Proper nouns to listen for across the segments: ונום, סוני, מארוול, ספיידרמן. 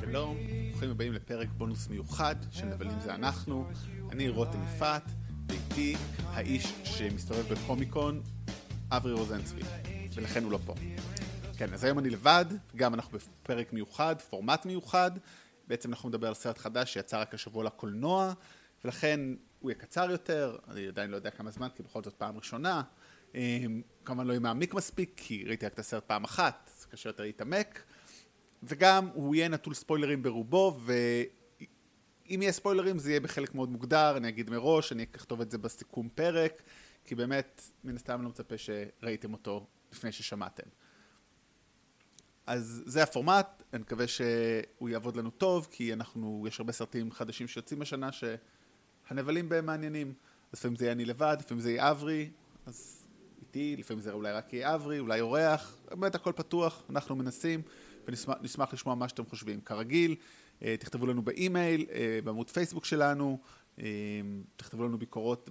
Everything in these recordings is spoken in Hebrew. שלום, ברוכים הבאים לפרק בונוס מיוחד של נבלים זה אנחנו. אני רותם יפעת, ואיתי האיש שמסתובב בקומיקון, אברי רוזנצבי, ולכן הוא לא פה. כן, אז היום אני לבד, גם אנחנו בפרק מיוחד, פורמט מיוחד. בעצם אנחנו מדבר על סרט חדש שיצא רק השבוע לקולנוע, ולכן הוא יהיה קצר יותר, אני עדיין לא יודע כמה זמן, כי בכל זאת פעם ראשונה. כמובן לא יהיה מעמיק מספיק, כי ראיתי רק את הסרט פעם אחת, זה קשה יותר להתעמק. וגם הוא יהיה נטול ספוילרים ברובו, ואם יהיה ספוילרים זה יהיה בחלק מאוד מוגדר, אני אגיד מראש, אני אכתוב את זה בסיכום פרק, כי באמת מן הסתם לא מצפה שראיתם אותו לפני ששמעתם. אז זה הפורמט, אני מקווה שהוא יעבוד לנו טוב, כי יש הרבה סרטים חדשים שיוצאים השנה שהנבלים בהם מעניינים. אז לפעמים זה יהיה אני לבד, לפעמים זה יהיה אברי, אז איתי, לפעמים זה אולי רק יהיה אברי, אולי אורח, באמת הכל פתוח, אנחנו מנסים. ונשמח לשמוע מה שאתם חושבים. כרגיל, תכתבו לנו באימייל, בעמוד פייסבוק שלנו, תכתבו לנו ביקורות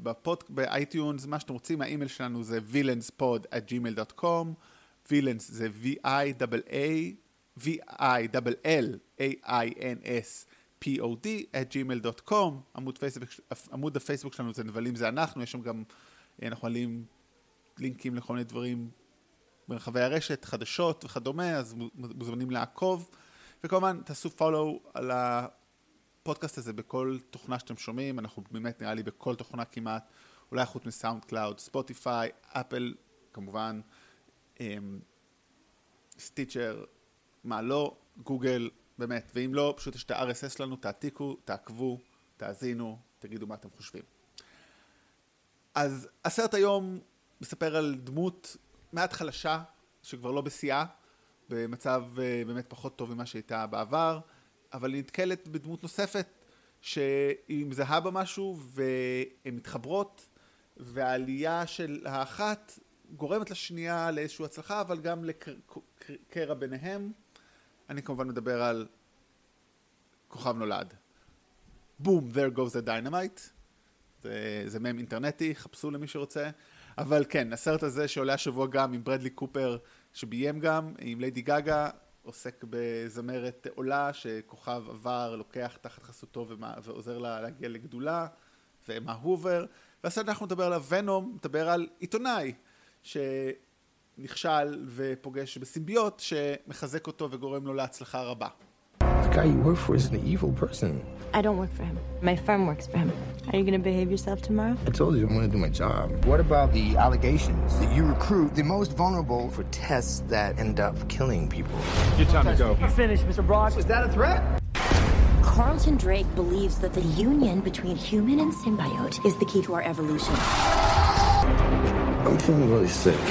באייטיונס, מה שאתם רוצים. האימייל שלנו זה villanspod@gmail.com, villains זה villanspod@gmail.com, עמוד הפייסבוק שלנו זה נבלים זה אנחנו, יש שם גם, אנחנו עלים לינקים לכל מיני דברים, ברחבי הרשת, חדשות וכדומה, אז מוזמנים לעקוב. וכמובן, תעשו follow על הפודקאסט הזה בכל תוכנה שאתם שומעים. אנחנו באמת נראה לי בכל תוכנה כמעט, אולי חוץ מסאונד קלאוד, ספוטיפיי, אפל, כמובן, סטיצ'ר, מה לא, גוגל, באמת. ואם לא, פשוט יש את ה-RSS שלנו, תעתיקו, תעקבו, תאזינו, תגידו מה אתם חושבים. אז הסרט היום מספר על דמות מעט חלשה, שכבר לא בשיאה, במצב באמת פחות טוב ממה שהייתה בעבר, אבל היא נתקלת בדמות נוספת, שהיא מזהה במשהו, והן מתחברות, והעלייה של האחת גורמת לשנייה לאיזושהי הצלחה, אבל גם לקרע ביניהם. אני כמובן מדבר על כוכב נולד. בום, there goes the dynamite. זה מם אינטרנטי, חפשו למי שרוצה. אבל כן, הסרט הזה שעולה השבוע גם עם ברדלי קופר שביים גם, עם ליידי גגה, עוסק בזמרת עולה שכוכב עבר, לוקח תחת חסותו ועוזר לה להגיע לגדולה, ומה הובר. והסרט אנחנו נדבר עליו, ונום, נדבר על עיתונאי שנכשל ופוגש בסימביות שמחזק אותו וגורם לו להצלחה רבה. The guy you work for is an evil person. I don't work for him. My firm works for him. Are you going to behave yourself tomorrow? I told you I'm going to do my job. What about the allegations that you recruit the most vulnerable for tests that end up killing people? Your time to go. I'm finished, Mr. Brock. Was that a threat? Carlton Drake believes that the union between human and symbiote is the key to our evolution. I'm feeling really sick.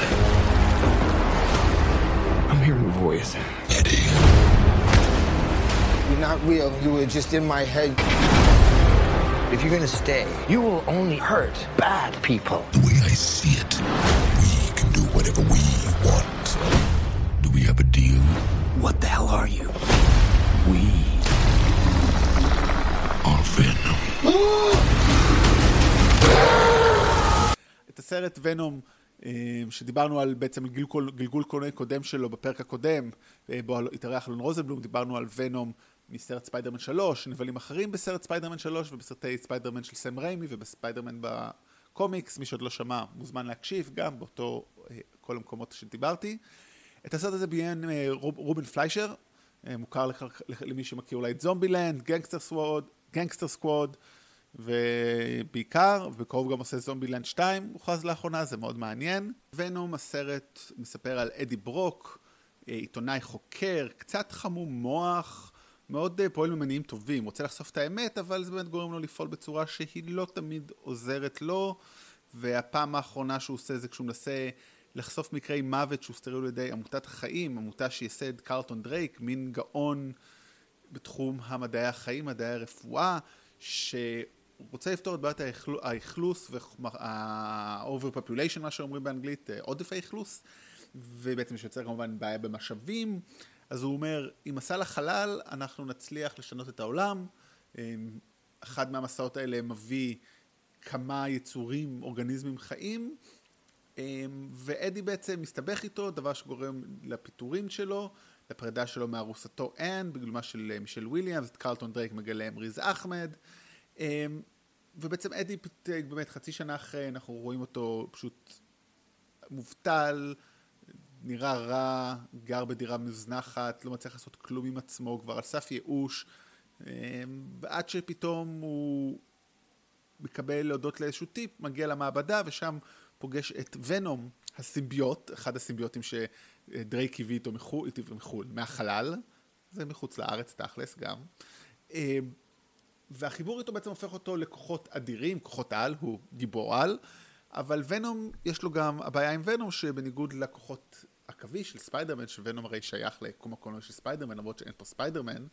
I'm hearing a voice. Eddie. You're not real, you were just in my head. If you're gonna stay, you will only hurt bad people. The way I see it, we can do whatever we want. Do we have a deal? What the hell are you? We are Venom. את הסרט ונום שדיברנו על בעצם גלגול קולנועי קודם שלו בפרק הקודם, בו התארח אלון רוזנבלום, דיברנו על ונום מסרט ספיידרמן 3, נבלים אחרים בסרט ספיידרמן 3 ובסרטי ספיידרמן של סם ריימי ובספיידרמן בקומיקס, מי שעוד לא שמע מוזמן להקשיב גם באותו כל המקומות שדיברתי. את הסרט הזה ביין רובן פליישר, מוכר למי שמכיר אולי את זומבילנד, גנגסטר סקווד ובעיקר, ובקרוב גם עושה זומבילנד 2, הוכרז לאחרונה, זה מאוד מעניין. ונום הסרט מספר על אדי ברוק, עיתונאי חוקר, קצת חמום מוח, מאוד פועל ממניעים טובים, רוצה לחשוף את האמת, אבל זה באמת גורם לו לפעול בצורה שהיא לא תמיד עוזרת לו, והפעם האחרונה שהוא עושה זה כשהוא מנסה לחשוף מקרי מוות שהוסתרו על ידי עמותת החיים, עמותה שייסד קרלטון דרייק, מין גאון בתחום המדעי החיים, מדעי הרפואה, רוצה לפתור את בעיית האכלוס וה-overpopulation, מה שאומרים באנגלית, עודף האכלוס, ובעצם שיוצר כמובן בעיה במשאבים. אז הוא אומר, עם מסע לחלל אנחנו נצליח לשנות את העולם. אחד מהמסעות האלה מביא כמה יצורים, אורגניזמים חיים, ואדי בעצם מסתבך איתו, דבר שגורם לפיטורים שלו, הפרידה שלו מארוסתו אן, בגלומה של מישל וויליאמס, קרלטון דרייק מגלה אמריז אחמד, ובעצם אדי באמת חצי שנה אחרי, אנחנו רואים אותו פשוט מובטל, נראה רע, גר בדירה מזנחת, לא מצליח לעשות כלום עם עצמו, כבר על סף ייאוש, ועד שפתאום הוא מקבל להודות לאיזשהו טיפ, מגיע למעבדה ושם פוגש את ונום, הסימביוט, אחד הסימביוטים שדרייק הביא איתו מחול, מהחלל, זה מחוץ לארץ תכלס גם, והחיבור איתו בעצם הופך אותו לכוחות אדירים, כוחות על, הוא גיבור על, אבל ונום, יש לו גם, הבעיה עם ונום שבניגוד לכוחות הקווי של ספיידרמן, שוונום הרי שייך ליקום הקולנוע של ספיידרמן, למרות שאין פה ספיידרמן,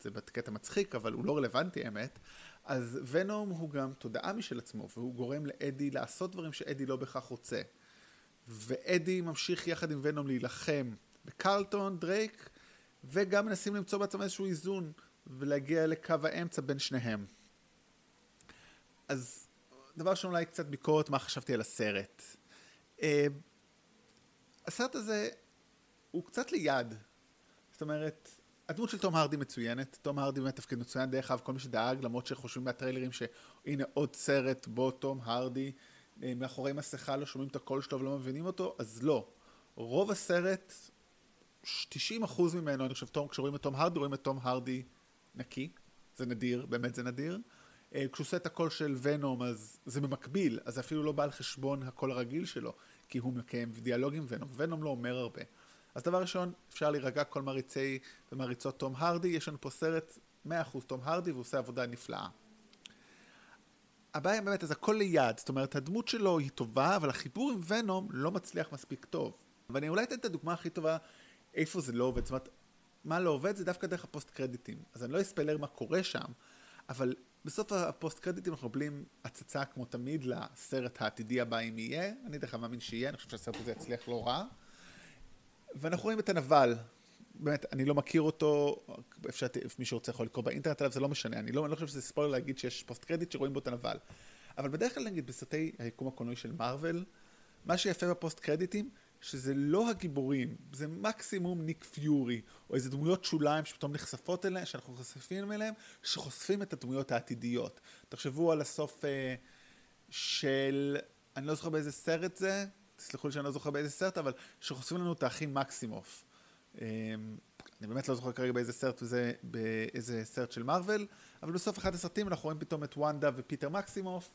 זה בקטע מצחיק, אבל הוא לא רלוונטי אמת, אז ונום הוא גם תודעה משל עצמו, והוא גורם לאדי לעשות דברים שאדי לא בכך רוצה. ואדי ממשיך יחד עם ונום להילחם בקרלטון, דרייק, וגם מנסים למצוא בעצם איזשהו איזון, ולהגיע לקו האמצע בין שניהם. אז דבר שם אולי קצת ביקורת מה חשבתי על הסרט. הסרט הזה הוא קצת ליד. זאת אומרת, הדמות של טום הארדי מצוינת, טום הארדי באמת תפקיד מצוין דרך אגב, כל מי שדאג, למרות שחושבים מהטריילרים שהנה עוד סרט בו טום הארדי, מאחורי מסכה לא שומעים את הקול שלו ולא מבינים אותו, אז לא. רוב הסרט, 90% ממנו, אני חושב, כשרואים את טום הארדי, רואים את טום הארדי נקי, זה נדיר, באמת זה נדיר. כשהוא עושה את הקול של ונום, אז זה במקביל, אז אפילו לא בא על חשבון הקול הרגיל שלו, כי הוא מקיים דיאלוגים עם ונום, ונום לא אומר הרבה. אז דבר ראשון, אפשר להירגע כל מריצי ומריצות טום הארדי, יש לנו פה סרט 100% טום הארדי, והוא עושה עבודה נפלאה. הבעיה באמת, אז הכל ליד, זאת אומרת, הדמות שלו היא טובה, אבל החיבור עם ונום לא מצליח מספיק טוב. ואני אולי אתן את הדוגמה הכי טובה, איפה זה לא עובד, זאת אומרת, מה לא עובד זה דווקא דרך הפוסט קרדיטים, אז אני לא אספלר מה קורה שם, אבל בסוף הפוסט קרדיטים אנחנו מקבלים הצצה כמו תמיד לסרט העתידי הבא אם יהיה, אני דרך מאמין שיהיה, אני חושב שהסרט הזה יצליח לא רע, ואנחנו רואים את הנבל, באמת, אני לא מכיר אותו, מי שרוצה יכול לקרוא באינטרנט עליו, זה לא משנה, אני לא חושב שזה ספוילר להגיד שיש פוסט קרדיט שרואים בו את הנבל, אבל בדרך כלל נגיד בסרטי היקום הקולנועי של מארוול, מה שיפה בפוסט קרדיטים, שזה לא הגיבורים, זה מקסימום ניק פיורי, או איזה דמויות שוליים שפתאום נחשפות אליהם, שאנחנו חושפים אליהם, שחושפים את הדמויות העתידיות. תחשבו על הסוף של, אני לא זוכר באיזה סרט זה, תסלחו לי שאני לא זוכר באיזה סרט, אבל שחושפים לנו את האחים מקסימוף. אני באמת לא זוכר כרגע באיזה סרט וזה, באיזה סרט של מארוול, אבל בסוף אחד הסרטים אנחנו רואים פתאום את וונדה ופיטר מקסימוף,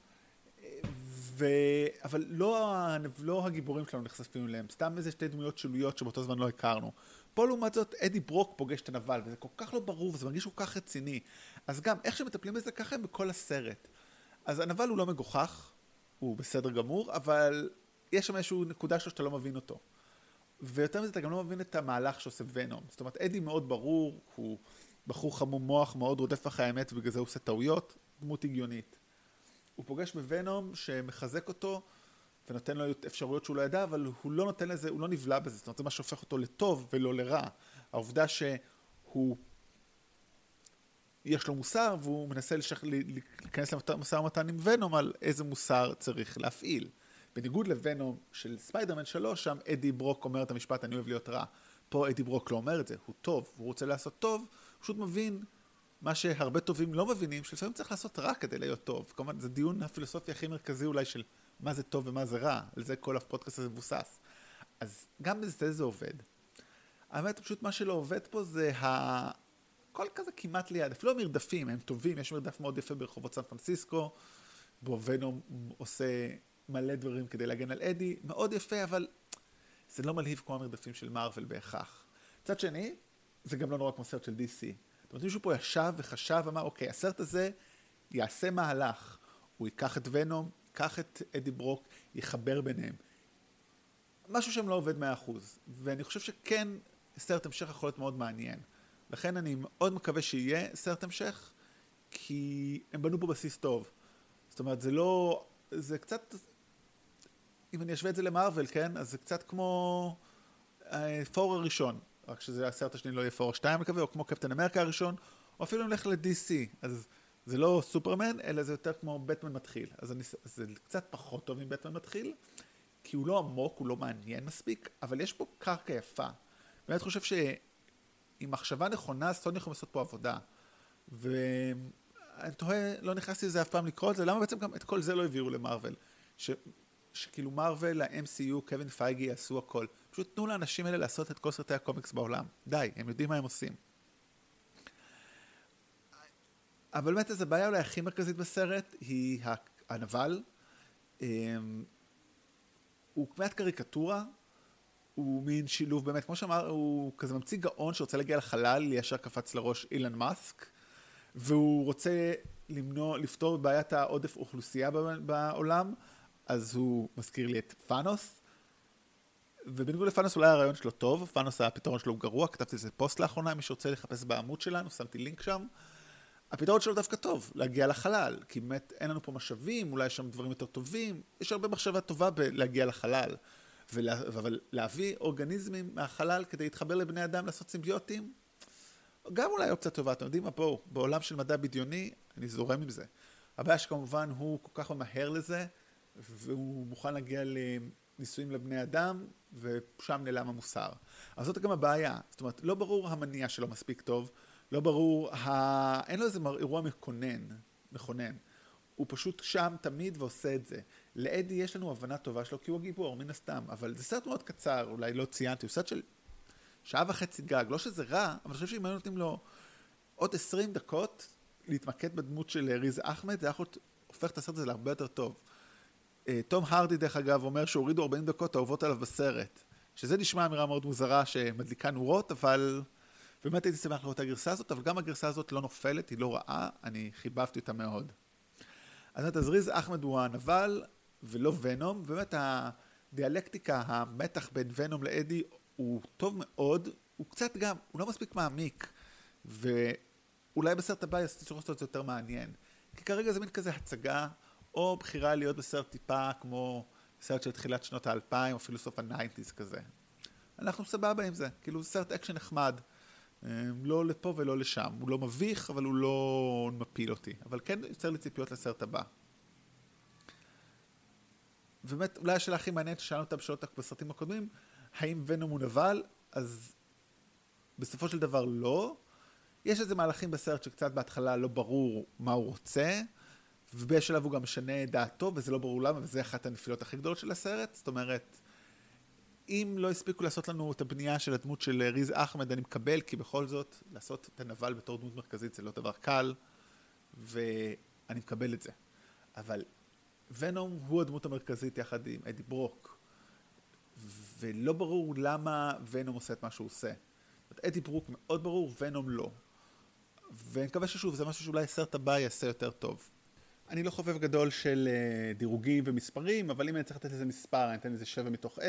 אבל לא הגיבורים שלנו נחשפים אליהם, סתם איזה שתי דמויות שוליות שבאותו זמן לא הכרנו. פה לעומת זאת, אדי ברוק פוגש את הנבל, וזה כל כך לא ברור, וזה מרגיש כל כך רציני. אז גם, איך שמטפלים בזה ככה בכל הסרט. אז הנבל הוא לא מגוחך, הוא בסדר גמור, אבל יש שם איזשהו נקודה שלו שאתה לא מבין אותו. ויותר מזה, אתה גם לא מבין את המהלך שעושה ונום. זאת אומרת, אדי מאוד ברור, הוא בחור חמום מוח, מאוד רודף אחרי האמת, ובגלל זה הוא עושה טעויות, דמות הגיונית. הוא פוגש בוונום שמחזק אותו ונותן לו אפשרויות שהוא לא ידע, אבל הוא לא נותן לזה, הוא לא נבלע בזה, זאת אומרת, זה מה שהופך אותו לטוב ולא לרע. העובדה שהוא, יש לו מוסר והוא מנסה להיכנס למוסר ומתן עם ונום על איזה מוסר צריך להפעיל. בניגוד לוונום של ספיידרמן 3, שם אדי ברוק אומר את המשפט, אני אוהב להיות רע. פה אדי ברוק לא אומר את זה, הוא טוב, הוא רוצה לעשות טוב, פשוט מבין מה שהרבה טובים לא מבינים, שלפעמים צריך לעשות רע כדי להיות טוב. כלומר, זה דיון הפילוסופי הכי מרכזי אולי של מה זה טוב ומה זה רע. על זה כל הפודקאסט הזה מבוסס. אז גם בזה זה עובד. האמת, פשוט מה שלא עובד פה זה כל כזה כמעט ליד. אפילו המרדפים, הם טובים. יש מרדף מאוד יפה ברחובות סן פרנסיסקו, בו ונום עושה מלא דברים כדי להגן על אדי. מאוד יפה, אבל זה לא מלהיב כמו המרדפים של מארוול בהכרח. צד שני, זה גם לא נורא כמו סרט של DC. זאת אומרת, מישהו פה ישב וחשב ואמר, אוקיי, הסרט הזה יעשה מהלך. הוא ייקח את ונום, ייקח את אדי ברוק, יחבר ביניהם. משהו שם לא עובד 100%. ואני חושב שכן, סרט המשך יכול להיות מאוד מעניין. לכן אני מאוד מקווה שיהיה סרט המשך, כי הם בנו פה בסיס טוב. זאת אומרת, זה לא, זה קצת, אם אני אשווה את זה למארוול, כן? אז זה קצת כמו פור הראשון. רק שזה הסרט השני לא יהיה פור 2 לקווה, או כמו קפטן אמריקה הראשון, או אפילו נלך ל-DC, אז זה לא סופרמן, אלא זה יותר כמו בטמן מתחיל, אז זה קצת פחות טוב עם בטמן מתחיל, כי הוא לא עמוק, הוא לא מעניין מספיק, אבל יש פה קרקע יפה, ואני חושב עם מחשבה נכונה, סוני יכולים לעשות פה עבודה. ואני תוהה, לא נכנסתי לזה אף פעם לקרוא את זה, למה בעצם גם את כל זה לא הביאו למארוול? שכאילו מארוול, ה-MCU, קווין פייגי, עשו הכל. פשוט תנו לאנשים האלה לעשות את כל סרטי הקומיקס בעולם. די, הם יודעים מה הם עושים. אבל באמת, אז הבעיה אולי הכי מרכזית בסרט, היא הנבל. הוא כמעט קריקטורה, הוא מין שילוב באמת, כמו שאמר, הוא כזה ממציא גאון שרוצה להגיע לחלל, ישר קפץ לראש אילן מאסק, והוא רוצה לפתור בעיית העודף אוכלוסייה בעולם, אז הוא מזכיר לי את פאנוס, ובניגוד לפאנוס אולי הרעיון שלו טוב, פאנוס הפתרון שלו הוא גרוע, כתבתי איזה פוסט לאחרונה, מי שרוצה לחפש בעמוד שלנו, שמתי לינק שם, הפתרון שלו דווקא טוב, להגיע לחלל, כי באמת אין לנו פה משאבים, אולי יש שם דברים יותר טובים, יש הרבה מחשבה טובה בלהגיע לחלל, אבל להביא אורגניזמים מהחלל כדי להתחבר לבני אדם, לעשות סימביוטים, גם אולי אופציה טובה, אתם יודעים מה פה, בעולם של מדע בדיוני, אני זורם עם זה. הבעיה שכמובן הוא כל כך מהר לזה, והוא מוכן להגיע לניסויים לבני אדם, ושם נעלם המוסר. אבל זאת גם הבעיה, זאת אומרת, לא ברור המניע שלו מספיק טוב, לא ברור, אין לו איזה אירוע מכונן. הוא פשוט שם תמיד ועושה את זה. לאדי יש לנו הבנה טובה שלו, כי הוא הגיבור, מן הסתם. אבל זה סרט מאוד קצר, אולי לא ציינתי, הוא סרט של שעה וחצי גג. לא שזה רע, אבל אני חושב שאם היו נותנים לו עוד 20 דקות להתמקד בדמות של ריז אחמד, זה יכול הופך את הסרט הזה להרבה יותר טוב. טום הארדי, דרך אגב, אומר שהורידו 40 דקות האהובות עליו בסרט. שזה נשמע אמירה מאוד מוזרה שמדליקה נורות, אבל באמת הייתי שמח לראות את הגרסה הזאת, אבל גם הגרסה הזאת לא נופלת, היא לא רעה, אני חיבבתי אותה מאוד. אז ריז אחמד הוא הנבל, ולא ונום, ובאמת הדיאלקטיקה, המתח בין ונום לאדי, הוא טוב מאוד, הוא קצת גם, הוא לא מספיק מעמיק, ואולי בסרט הבא יצטרכו לעשות את זה יותר מעניין. כי כרגע זה מין כזה הצגה, או בחירה להיות בסרט טיפה, כמו סרט של תחילת שנות ה-2000, או אפילו סוף ה-90s כזה. אנחנו סבבה עם זה, כאילו סרט אקשן נחמד, לא לפה ולא לשם. הוא לא מביך, אבל הוא לא מפיל אותי. אבל כן יוצר לי ציפיות לסרט הבא. באמת, אולי השאלה הכי מעניינת ששאלנו אותה בשאלות בסרטים הקודמים, האם ונום הוא נבל? אז בסופו של דבר לא. יש איזה מהלכים בסרט שקצת בהתחלה לא ברור מה הוא רוצה, ובשלב הוא גם משנה את דעתו, וזה לא ברור למה, וזה אחת הנפילות הכי גדולות של הסרט. זאת אומרת, אם לא הספיקו לעשות לנו את הבנייה של הדמות של ריז אחמד, אני מקבל, כי בכל זאת, לעשות את הנבל בתור דמות מרכזית זה לא דבר קל, ואני מקבל את זה. אבל ונום הוא הדמות המרכזית יחד עם אדי ברוק, ולא ברור למה ונום עושה את מה שהוא עושה. אדי ברוק מאוד ברור, ונום לא. ואני מקווה ששוב, זה משהו שאולי הסרט הבא יעשה יותר טוב. אני לא חובב גדול של דירוגים ומספרים, אבל אם אני צריך לתת לזה מספר, אני אתן לזה 7/10,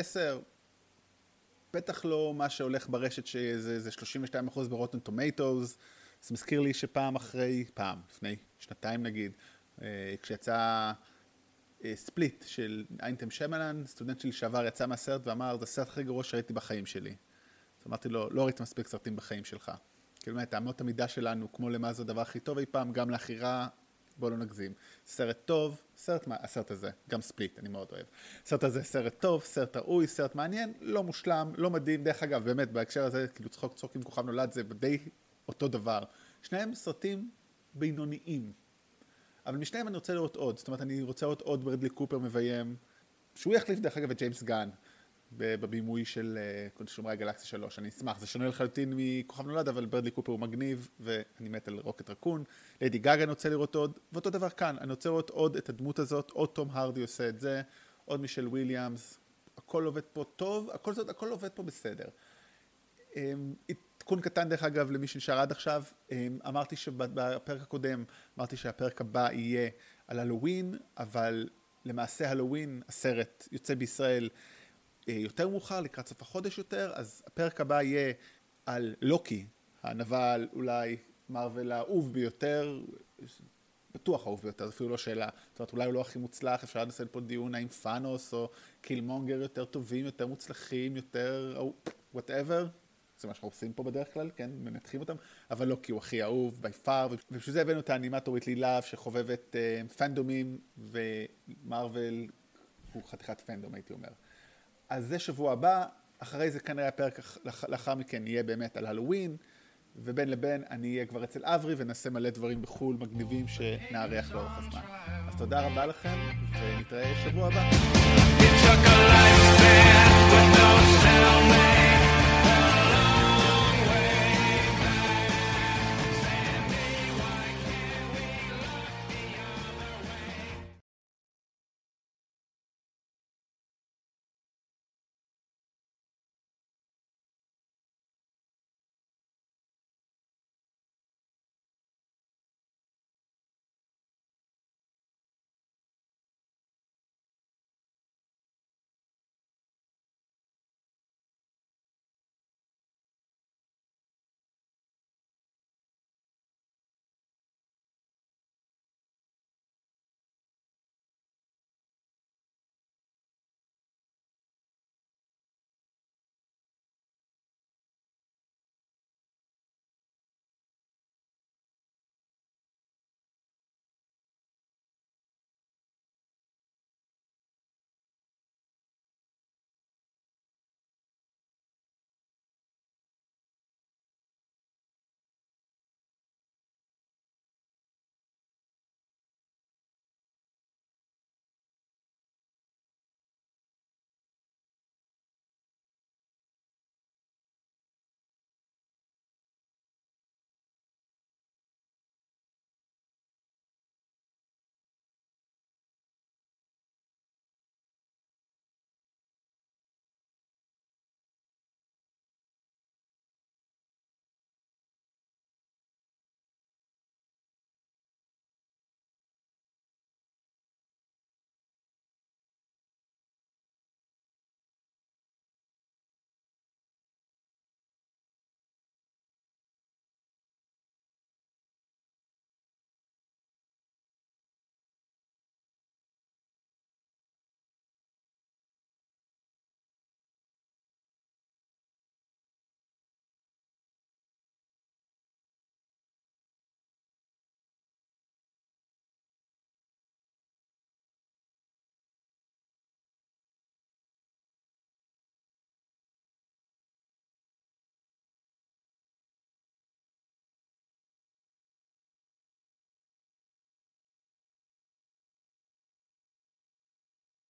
בטח לא מה שהולך ברשת שזה 32% ברוטן טומטוז, זה מזכיר לי שפעם אחרי, לפני שנתיים נגיד, כשיצא ספליט של איינטם שמלן, סטודנט שלי שעבר יצא מהסרט ואמר, זה הסרט הכי גרוע שראיתי בחיים שלי. אז אמרתי לו, לא ראיתי מספיק סרטים בחיים שלך. כאילו באמת, תעמוד את המידה שלנו, כמו למה זה הדבר הכי טוב אי פעם, גם לאחירה, בואו לא נגזים. סרט טוב, הסרט הזה, גם ספליט, אני מאוד אוהב. הסרט הזה סרט טוב, סרט ראוי, סרט מעניין, לא מושלם, לא מדהים. דרך אגב, באמת, בהקשר הזה, כאילו צחוק עם כוכב נולד, זה די אותו דבר. שניהם סרטים בינוניים. אבל משניהם אני רוצה לראות עוד. זאת אומרת, אני רוצה לראות עוד ברדלי קופר מביים, שהוא יחליף דרך אגב את ג'יימס גן, בבימוי של שומרי הגלקסיה 3. אני אשמח, זה שונה לחלוטין מכוכב נולד, אבל ברדלי קופר הוא מגניב, ואני מת על רוקט רקון. ליידי גאגה אני רוצה לראות עוד, ואותו דבר כאן, אני רוצה לראות עוד את הדמות הזאת, עוד טום הרדי עושה את זה, עוד מישל וויליאמס, הכל עובד פה טוב, הכל עובד פה בסדר. עדכון קטן דרך אגב למי שנשאר עד עכשיו, אמרתי שבפרק הקודם, אמרתי שהפרק הבא יהיה על הלווין, אבל למעשה הלווין, הסרט יוצא בישראל יותר מאוחר, לקראת סוף החודש יותר, אז הפרק הבא יהיה על לוקי, הנבל אולי מארוול האהוב ביותר, בטוח האהוב ביותר, אפילו לא שאלה, זאת אומרת אולי הוא לא הכי מוצלח, אפשר לנסות פה דיון האם פאנוס או קילמונגר יותר טובים, יותר מוצלחים, יותר whatever, זה מה שאנחנו עושים פה בדרך כלל, כן, מנתחים אותם, אבל לוקי הוא הכי אהוב, by far, ובשביל זה הבאנו את האנימטורית לילב שחובבת פנדומים, ומארוול הוא חתיכת פנדום הייתי אומר. אז זה שבוע הבא, אחרי זה כנראה הפרק לאחר מכן יהיה באמת על הלווין, ובין לבין אני אהיה כבר אצל אברי ונעשה מלא דברים בחול מגניבים שנעריך לאורך הזמן. אז תודה רבה לכם ונתראה שבוע הבא.